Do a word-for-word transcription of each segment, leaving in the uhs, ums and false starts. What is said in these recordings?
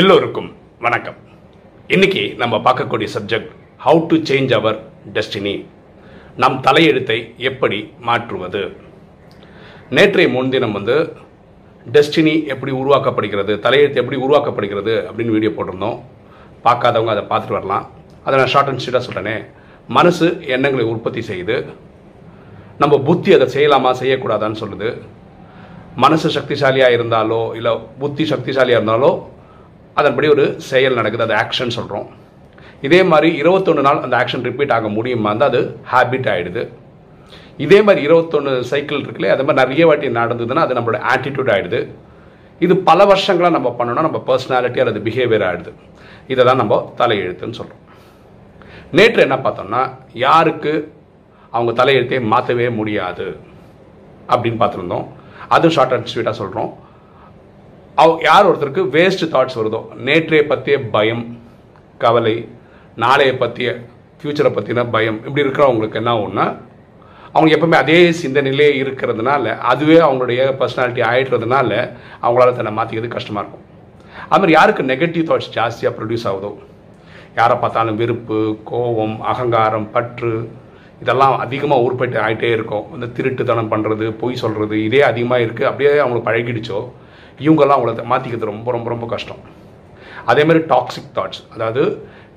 எல்லோருக்கும் வணக்கம். இன்னைக்கு நம்ம பார்க்கக்கூடிய subject how to change our destiny. நம் தலையெழுத்தை எப்படி மாற்றுவது? நேற்றைய முன்தினம் வந்து டெஸ்டினி எப்படி உருவாக்கப்படுகிறது, தலையெழுத்து எப்படி உருவாக்கப்படுகிறது அப்படின்னு வீடியோ போட்டிருந்தோம். பார்க்காதவங்க அதை பார்த்துட்டு வரலாம். அதை நான் ஷார்ட் அண்ட் ஸ்வீட்டாக சொல்கிறேனே, மனசு எண்ணங்களை உற்பத்தி செய்யுது, நம்ம புத்தி அதை செய்யலாமா செய்யக்கூடாதான்னு சொல்லுது. மனசு சக்திசாலியாக இருந்தாலோ இல்லை புத்தி சக்திசாலியாக இருந்தாலோ அதன்படி ஒரு செயல் நடக்குது, அது ஆக்ஷன் சொல்கிறோம். இதே மாதிரி இருபத்தொன்று நாள் அந்த ஆக்ஷன் ரிப்பீட் ஆக முடியுமா இருந்தால் அது ஹேபிட் ஆகிடுது. இதே மாதிரி இருபத்தொன்று சைக்கிள் இருக்குல்லையே, அது மாதிரி நிறைய வாட்டி நடந்ததுன்னா அது நம்மளோட ஆட்டிடியூட் ஆகிடுது. இது பல வருஷங்களாக நம்ம பண்ணோன்னா நம்ம பர்சனாலிட்டி அல்லது பிஹேவியர் ஆகிடுது. இதை தான் நம்ம தலையெழுத்துன்னு சொல்கிறோம். நேற்று என்ன பார்த்தோம்னா, யாருக்கு அவங்க தலையெழுத்தையே மாற்றவே முடியாது அப்படின்னு பார்த்துருந்தோம். அதுவும் ஷார்ட் அண்ட் ஸ்வீட்டாக சொல்கிறோம். அவ் யார் ஒருத்தருக்கு வேஸ்ட் தாட்ஸ் வருதோ, நேற்றைய பற்றிய பயம், கவலை, நாளைய பற்றிய ஃப்யூச்சரை பற்றின பயம், இப்படி இருக்கிறவங்களுக்கு என்ன ஒன்றுனா, அவங்க எப்பவுமே அதே சிந்தனையிலே இருக்கிறதுனால, அதுவே அவங்களுடைய பர்சனாலிட்டி ஆகிடுறதுனால அவங்களால தன்னை மாற்றிக்கிறது கஷ்டமாக இருக்கும். அது மாதிரி யாருக்கு நெகட்டிவ் தாட்ஸ் ஜாஸ்தியாக ப்ரொடியூஸ் ஆகுதோ, யாரை பார்த்தாலும் வெறுப்பு, கோபம், அகங்காரம், பற்று, இதெல்லாம் அதிகமாக ஊர்பட்டு ஆகிட்டே இருக்கும். இந்த திருட்டுத்தனம் பண்ணுறது, பொய் சொல்கிறது, இதே அதிகமாக இருக்குது. அப்படியே அவங்களுக்கு பழகிடுச்சோ, இவங்கெல்லாம் அவங்கள மாற்றிக்கிறது ரொம்ப ரொம்ப ரொம்ப கஷ்டம். அதேமாதிரி டாக்ஸிக் தாட்ஸ், அதாவது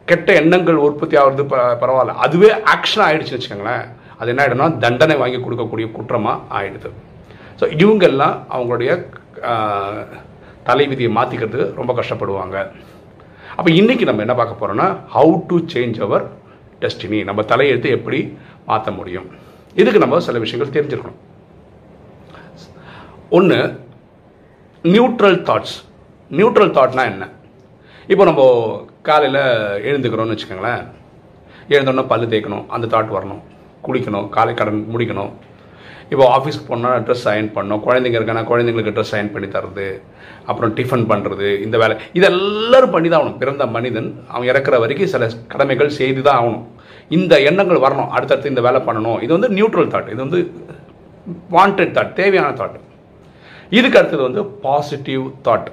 கெட்ட எண்ணங்கள் உற்பத்தி ஆகிறது ப பரவாயில்ல அதுவே ஆக்ஷன் ஆகிடுச்சுன்னு வச்சுக்கோங்களேன், அது என்ன ஆகிடும்னா தண்டனை வாங்கி கொடுக்கக்கூடிய குற்றமாக ஆகிடுது. ஸோ இவங்கெல்லாம் அவங்களுடைய தலைவிதியை மாற்றிக்கிறது ரொம்ப கஷ்டப்படுவாங்க. அப்போ இன்றைக்கி நம்ம என்ன பார்க்க போகிறோன்னா, how to change our destiny, நம்ம தலையெழுத்து எப்படி மாற்ற முடியும். இதுக்கு நம்ம சில விஷயங்கள் தெரிஞ்சிருக்கணும். ஒன்று, நியூட்ரல் தாட்ஸ். நியூட்ரல் தாட்னா என்ன? இப்போ நம்ம காலையில் எழுந்துக்கிறோன்னு வச்சுக்கோங்களேன், எழுந்தோன்னா பல்லு தேய்க்கணும், அந்த தாட் வரணும். குளிக்கணும், காலை கடன் முடிக்கணும். இப்போ ஆஃபீஸ்க்கு போனால் ட்ரெஸ் அயன் பண்ணணும், குழந்தைங்க இருக்கானா குழந்தைங்களுக்கு ட்ரெஸ் அயன் பண்ணி தர்றது, அப்புறம் டிஃபன் பண்ணுறது, இந்த வேலை இதெல்லாரும் பண்ணி தான் ஆகணும். பிறந்த மனிதன் அவன் இறக்குற வரைக்கும் சில கடமைகள் செய்து தான் ஆகணும். இந்த எண்ணங்கள் வரணும், அடுத்தடுத்து இந்த வேலை பண்ணணும். இது வந்து நியூட்ரல் தாட், இது வந்து வாண்டட் தாட், தேவையான தாட். இதுக்கு அடுத்தது வந்து பாசிட்டிவ் தாட்.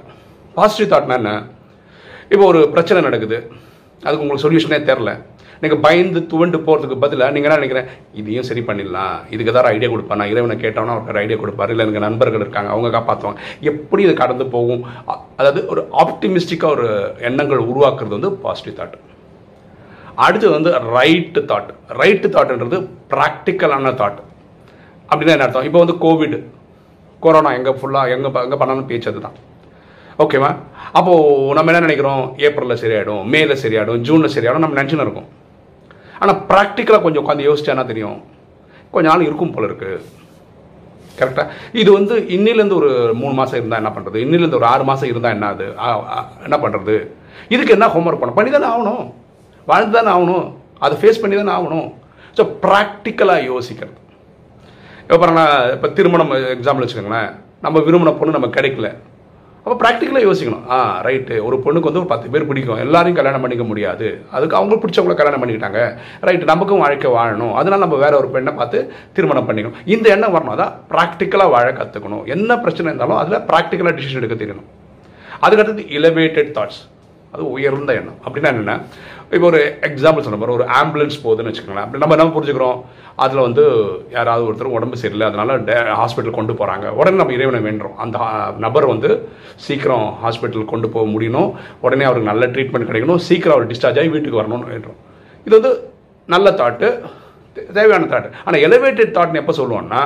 பாசிட்டிவ் தாட்னா என்ன? இப்போ ஒரு பிரச்சனை நடக்குது, அதுக்கு உங்களுக்கு சொல்யூஷனே தெரில, நீங்கள் பயந்து துவண்டு போகிறதுக்கு பதிலாக நீங்கள் என்ன நினைக்கிறேன், இதையும் சரி பண்ணிடலாம், இதுக்கு ஏதாவது ஐடியா கொடுப்பானா, இறைவனை கேட்டோன்னா அவருக்கு ஐடியா கொடுப்பாரு, இல்லை எனக்கு நண்பர்கள் இருக்காங்க அவங்க காப்பாற்றுவாங்க, எப்படி இது கடந்து போகும். அதாவது ஒரு ஆப்டிமிஸ்டிக்காக ஒரு எண்ணங்கள் உருவாக்குறது வந்து பாசிட்டிவ் தாட். அடுத்தது வந்து ரைட்டு தாட். ரைட்டு தாட்ன்றது ப்ராக்டிக்கலான தாட். அப்படின்னா என்ன அர்த்தம்? இப்போ வந்து கோவிட், கொரோனா எங்கே ஃபுல்லாக எங்கே எங்கே பண்ணாலும் பேச்சது தான், ஓகேவா? அப்போது நம்ம என்ன நினைக்கிறோம், ஏப்ரலில் சரியாயிடும், மேல சரியாயிடும், ஜூனில் சரியாயிடும் நம்ம நினச்சின்னு இருக்கோம். ஆனால் ப்ராக்டிக்கலாக கொஞ்சம் உட்காந்து யோசிச்சேன்னா தெரியும், கொஞ்சம் நாள் இருக்கும் போல இருக்குது. கரெக்டாக இது வந்து இன்னிலேருந்து ஒரு மூணு மாதம் இருந்தால் என்ன பண்ணுறது, இன்னிலேருந்து ஒரு ஆறு மாதம் இருந்தால் என்ன அது என்ன பண்ணுறது, இதுக்கு என்ன ஹோம்ஒர்க் பண்ண பண்ணி தானே ஆகணும், வாழ்ந்து தானே ஆகணும், அதை ஃபேஸ் பண்ணி தானே ஆகணும். ஸோ ப்ராக்டிக்கலாக யோசிக்கிறது. அப்புறம் நான் இப்போ திருமணம் எக்ஸாம்பிள் வச்சுக்கோங்களேன், நம்ம விரும்பின பொண்ணு நம்ம கிடைக்கல, அப்போ ப்ராக்டிக்கலாக யோசிக்கணும். ஆ ரைட்டு, ஒரு பொண்ணுக்கு வந்து ஒரு பத்து பேர் பிடிக்கும், எல்லாரையும் கல்யாணம் பண்ணிக்க முடியாது, அதுக்கு அவங்களுக்கு பிடிச்சவங்கள கல்யாணம் பண்ணிக்கிட்டாங்க, ரைட்டு நமக்கும் வாழ்க்கை வாழணும், அதனால் நம்ம வேற ஒரு பெண்ணை பார்த்து திருமணம் பண்ணிக்கணும், இந்த எண்ணம் வரணும். அதான் ப்ராக்டிக்கலாக வாழ கற்றுக்கணும். என்ன பிரச்சனை இருந்தாலும் அதில் ப்ராக்டிக்கலாக டிசிஷன் எடுக்க தெரியணும். அதுக்கடுத்தது எலிவேட்டட் தாட்ஸ், அது உயர்ந்த எண்ணம். அப்படின்னா என்னென்னா, இப்போ ஒரு எக்ஸாம்பிள் சொன்ன பாரு, ஒரு ஆம்புலன்ஸ் போகுதுன்னு வச்சுக்கோங்களேன், அப்படி நம்ம என்ன புரிஞ்சுக்கிறோம், அதில் வந்து யாராவது ஒருத்தர் உடம்பு சரியில்லை, அதனால டே ஹாஸ்பிட்டல் கொண்டு போகிறாங்க, உடனே நம்ம இறைவனை வேண்டுறோம், அந்த நபர் வந்து சீக்கிரம் ஹாஸ்பிட்டல் கொண்டு போக முடியணும், உடனே அவருக்கு நல்ல ட்ரீட்மெண்ட் கிடைக்கணும், சீக்கிரம் அவர் டிஸ்சார்ஜ் ஆகி வீட்டுக்கு வரணும்னு வேண்டுறோம். இது வந்து நல்ல தாட்டு, தேவையான தாட்டு. ஆனால் எலிவேட்டட் தாட்னு எப்போ சொல்லுவோம்னா,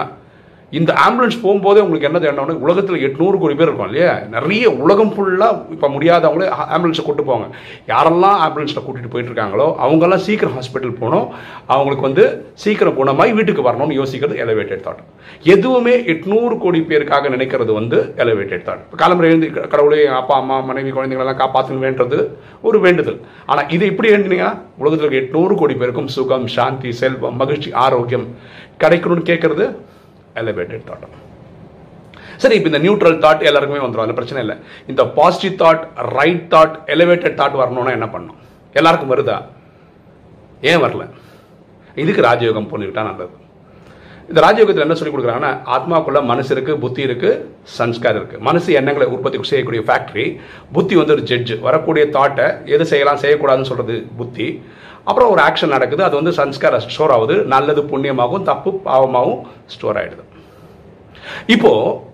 இந்த ஆம்புலன்ஸ் போகும்போதே உங்களுக்கு என்ன தேடணும்னா, உலகத்தில் எட்நூறு கோடி பேர் இருக்கும் இல்லையா, நிறைய உலகம் ஃபுல்லாக இப்போ முடியாதவங்களே ஆம்புலன்ஸை கூட்டு போவாங்க, யாரெல்லாம் ஆம்புலன்ஸில் கூட்டிகிட்டு போயிட்டுருக்காங்களோ அவங்கெல்லாம் சீக்கிரம் ஹாஸ்பிட்டல் போகணும், அவங்களுக்கு வந்து சீக்கிரம் குணமாகி வீட்டுக்கு வரணும்னு யோசிக்கிறது எலிவேட்டட் தாட். எதுவுமே எட்நூறு கோடி பேருக்காக நினைக்கிறது வந்து எலிவேட்டட் தாட். இப்போ காலம்பரை எழுந்து கடவுளே அப்பா அம்மா மனைவி குழந்தைங்களெல்லாம் காப்பாற்றணுன்றது ஒரு வேண்டுதல். ஆனால் இது இப்படி வேண்டினீங்கன்னா உலகத்தில் எட்நூறு கோடி பேருக்கும் சுகம், சாந்தி, செல்வம், மகிழ்ச்சி, ஆரோக்கியம் கிடைக்கணும்னு கேட்கறது எலிவேட்டட் தாட். சரி, இப்போ இந்த நியூட்ரல் தாட் எல்லாருக்குமே வந்துடும், அதில் பிரச்சனை இல்லை. இந்த positive thought, right thought, elevated thought வரணும்னா என்ன பண்ணணும்? எல்லாருக்கும் வருதா? ஏன் வரல? இதுக்கு ராஜயோகம் பண்ணிக்கிட்டா நல்லது. இந்த ராஜயோகத்தில் என்ன சொல்லி கொடுக்குறாங்கன்னா, ஆத்மாக்குள்ள மனசு இருக்குது, புத்தி இருக்குது, சன்ஸ்கார் இருக்குது. மனசு எண்ணங்களை உற்பத்தி செய்யக்கூடிய ஃபேக்ட்ரி, புத்தி வந்து ஒரு ஜட்ஜு. வரக்கூடிய தாட்டை எது செய்யலாம் செய்யக்கூடாதுன்னு சொல்கிறது புத்தி. அப்புறம் ஒரு ஆக்ஷன் நடக்குது, அது வந்து சன்ஸ்கார் ஸ்டோர் ஆகுது, நல்லது புண்ணியமாகவும் தப்பு பாவமாகவும் ஸ்டோர் ஆகிடுது. இப்போது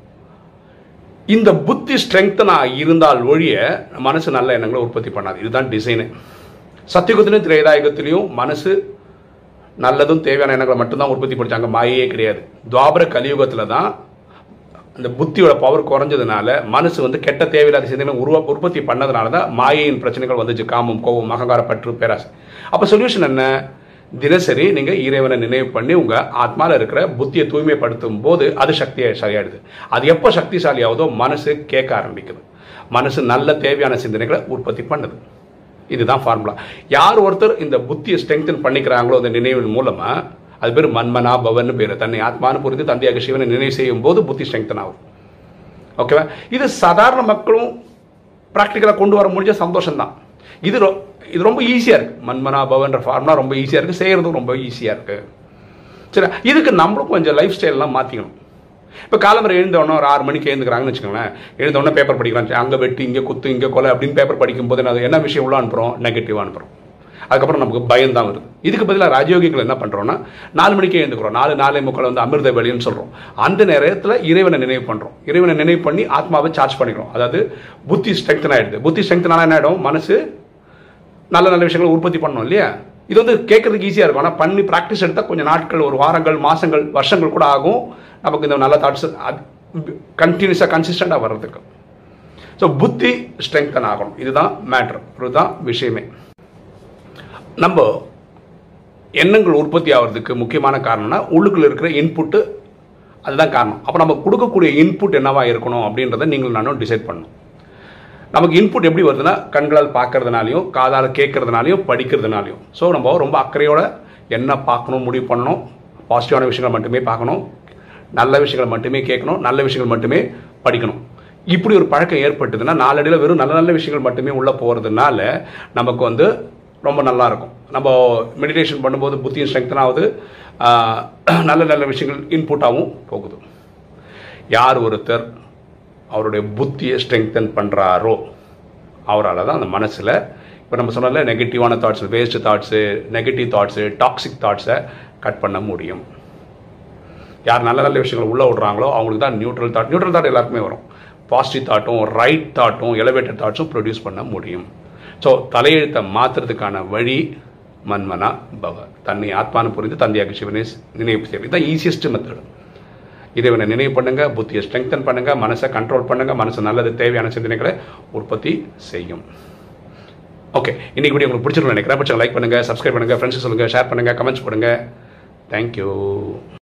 இந்த புத்தி ஸ்ட்ரெங்க்தனாக இருந்தால் ஒழிய மனசு நல்ல எண்ணங்களை உற்பத்தி பண்ணாது. இதுதான் டிசைனு. சத்தியுகத்திலையும் திரேதாயுகத்திலையும் மனசு நல்லதும் தேவையான எண்ணங்களை மட்டும்தான் உற்பத்தி பண்ணிச்சாங்க, மாயையே கிடையாது. துவாபர கலியுகத்தில் தான் அந்த புத்தியோட பவர் குறைஞ்சதுனால மனசு வந்து கெட்ட தேவையில்லாத சிந்தனை உருவா உற்பத்தி பண்ணதுனால தான் மாயையின் பிரச்சனைகள் வந்துச்சு, காமம், கோபம், அகங்கார, பற்று, பேராசை. அப்போ சொல்யூஷன் என்ன? தினசரி நீங்கள் இறைவனை நினைவு பண்ணி உங்கள் ஆத்மாவில் இருக்கிற புத்தியை தூய்மைப்படுத்தும் போது அது சக்தியாக சரியாயிடுது. அது எப்போ சக்திசாலி ஆகுதோ மனசு கேட்க ஆரம்பிக்குது, மனசு நல்ல தேவையான சிந்தனைகளை உற்பத்தி பண்ணுது. இதுதான் ஃபார்முலா. யார் ஒருத்தர் இந்த புத்தியை ஸ்ட்ரெங்தன் பண்ணிக்கிறாங்களோ அந்த நினைவின் மூலமாக, அது பேர் மன்மனா பவன் பேர். தன்னை ஆத்மானு புரிந்து தந்தையாக சிவனை நினைவு செய்யும் போது புத்தி ஸ்ட்ரெங்தன் ஆகும். ஓகேவா? இது சாதாரண மக்களும் ப்ராக்டிக்கலாக கொண்டு வர முடிஞ்ச சந்தோஷம்தான். இது ரொ இது ரொம்ப ஈஸியாக இருக்குது. மன்மனா பவன்ற ஃபார்முலா ரொம்ப ஈஸியாக இருக்குது, செய்கிறதும் ரொம்ப ஈஸியாக இருக்குது. சரி, இதுக்கு நம்மளும் கொஞ்சம் லைஃப் ஸ்டைல்லாம் மாற்றிக்கணும். இப்போ காலம்பரை எழுந்தோடனே ஒரு ஆறு மணிக்கு எழுந்துக்கிறாங்கன்னு வச்சுக்கோங்களேன். எழுந்தோடனே பேப்பர் படிக்கிறாங்க, அங்கே வெட்டு, இங்கே குத்து, இங்கே கொலை அப்படின்னு பேப்பர் படிக்கும்போது நான் என்ன விஷயம் உள்ள அனுப்புகிறோம்? நெகட்டிவாக அனுப்புகிறோம். அதுக்கப்புறம் நமக்கு பயம்தான் வருது. இதுக்கு பதிலாக ராஜயோகிகள் என்ன பண்ணுறோன்னா, நாலு மணிக்கே எழுந்துக்கிறோம், நாலு நாலே முக்கால் வந்து அமிர்த வேலைன்னு சொல்கிறோம். அந்த நேரத்தில் இறைவனை நினைவு பண்ணுறோம். இறைவனை நினைவு பண்ணி ஆத்மாவை சார்ஜ் பண்ணிக்கிறோம். அதாவது புத்தி ஸ்ட்ரெங்தன் ஆகிடுது. புத்தி ஸ்ட்ரெங்தன் ஆனால் என்ன ஆகிடும்? மனசு நல்ல நல்ல விஷயங்களை உற்பத்தி பண்ணணும் இல்லையா? இது வந்து கேட்குறதுக்கு ஈஸியாக இருக்கும். ஆனால் பண்ணி ப்ராக்டிஸ் எடுத்தால் கொஞ்சம் நாட்கள், ஒரு வாரங்கள், மாதங்கள், வருஷங்கள் கூட ஆகும் நமக்கு இந்த நல்ல தாட்ஸ் கண்டினியூஸாக கன்சிஸ்டண்டாக வர்றதுக்கு. ஸோ புத்தி ஸ்ட்ரெங்தன் ஆகணும். இதுதான் மேட்ரு, இதுதான் விஷயமே. நம்ம எண்ணங்கள் உற்பத்தி ஆகிறதுக்கு முக்கியமான காரணம்னா உள்ளுக்குள்ள இருக்கிற இன்புட்டு, அதுதான் காரணம். அப்போ நம்ம கொடுக்கக்கூடிய இன்புட் என்னவாக இருக்கணும் அப்படின்றத நீங்கள் நானும் டிசைட் பண்ணணும். நமக்கு இன்புட் எப்படி வருதுன்னா, கண்களால் பார்க்கறதுனாலையும் காதால் கேட்கறதுனாலையும் படிக்கிறதுனாலையும். ஸோ நம்ம ரொம்ப அக்கறையோட என்ன பார்க்கணும் முடிவு பண்ணணும். பாசிட்டிவான விஷயங்கள் மட்டுமே பார்க்கணும், நல்ல விஷயங்கள் மட்டுமே கேட்கணும், நல்ல விஷயங்கள் மட்டுமே படிக்கணும். இப்படி ஒரு பழக்கம் ஏற்பட்டதுன்னா நாளடியில் வெறும் நல்ல நல்ல விஷயங்கள் மட்டுமே உள்ளே போகிறதுனால நமக்கு வந்து ரொம்ப நல்லாயிருக்கும். நம்ம மெடிடேஷன் பண்ணும்போது புத்தியும் ஸ்ட்ரெங்தன் ஆகுது, நல்ல நல்ல விஷயங்கள் இன்புட்டாகவும் போகுது. யார் ஒருத்தர் அவருடைய புத்தியை ஸ்ட்ரெங்தன் பண்ணுறாரோ அவரால் தான் அந்த மனசில், இப்போ நம்ம சொன்னால நெகட்டிவான thoughts, waste thoughts, negative thoughts, toxic தாட்ஸை கட் பண்ண முடியும். யார் நல்ல நல்ல விஷயங்கள் உள்ளே விடுறாங்களோ அவங்களுக்கு தான் நியூட்ரல் தாட், நியூட்ரல் தாட் எல்லாருக்குமே வரும், பாசிட்டிவ் தாட்டும் ரைட் தாட்டும் எலவேட்டட் தாட்ஸும் ப்ரொடியூஸ் பண்ண முடியும். ஸோ தலையெழுத்தை மாற்றுறதுக்கான வழி மன்மனா பவ, தன்னை ஆத்மானு புரிந்து தந்தையாக சிவனை நினைவு செய்வது. இதுதான் ஈஸியஸ்ட் மெத்தடு. இறைவனை நினைவு பண்ணுங்கள், புத்தியை ஸ்ட்ரெங்தன் பண்ணுங்கள், மனசை கண்ட்ரோல் பண்ணுங்கள், மனசு நல்லது தேவையான சிந்தனைகளை உற்பத்தி செய்யும். ஓகே, இன்றைக்கி வீடியோ உங்களுக்கு பிடிச்சிருக்கும்னு நினைக்கிறேன். பிடிச்சவங்க லைக் பண்ணுங்கள், சப்ஸ்கிரைப் பண்ணுங்கள், ஃப்ரெண்ட்ஸுக்கு சொல்லுங்கள், ஷேர் பண்ணுங்கள், கமெண்ட்ஸ் பண்ணுங்கள். தேங்க்யூ.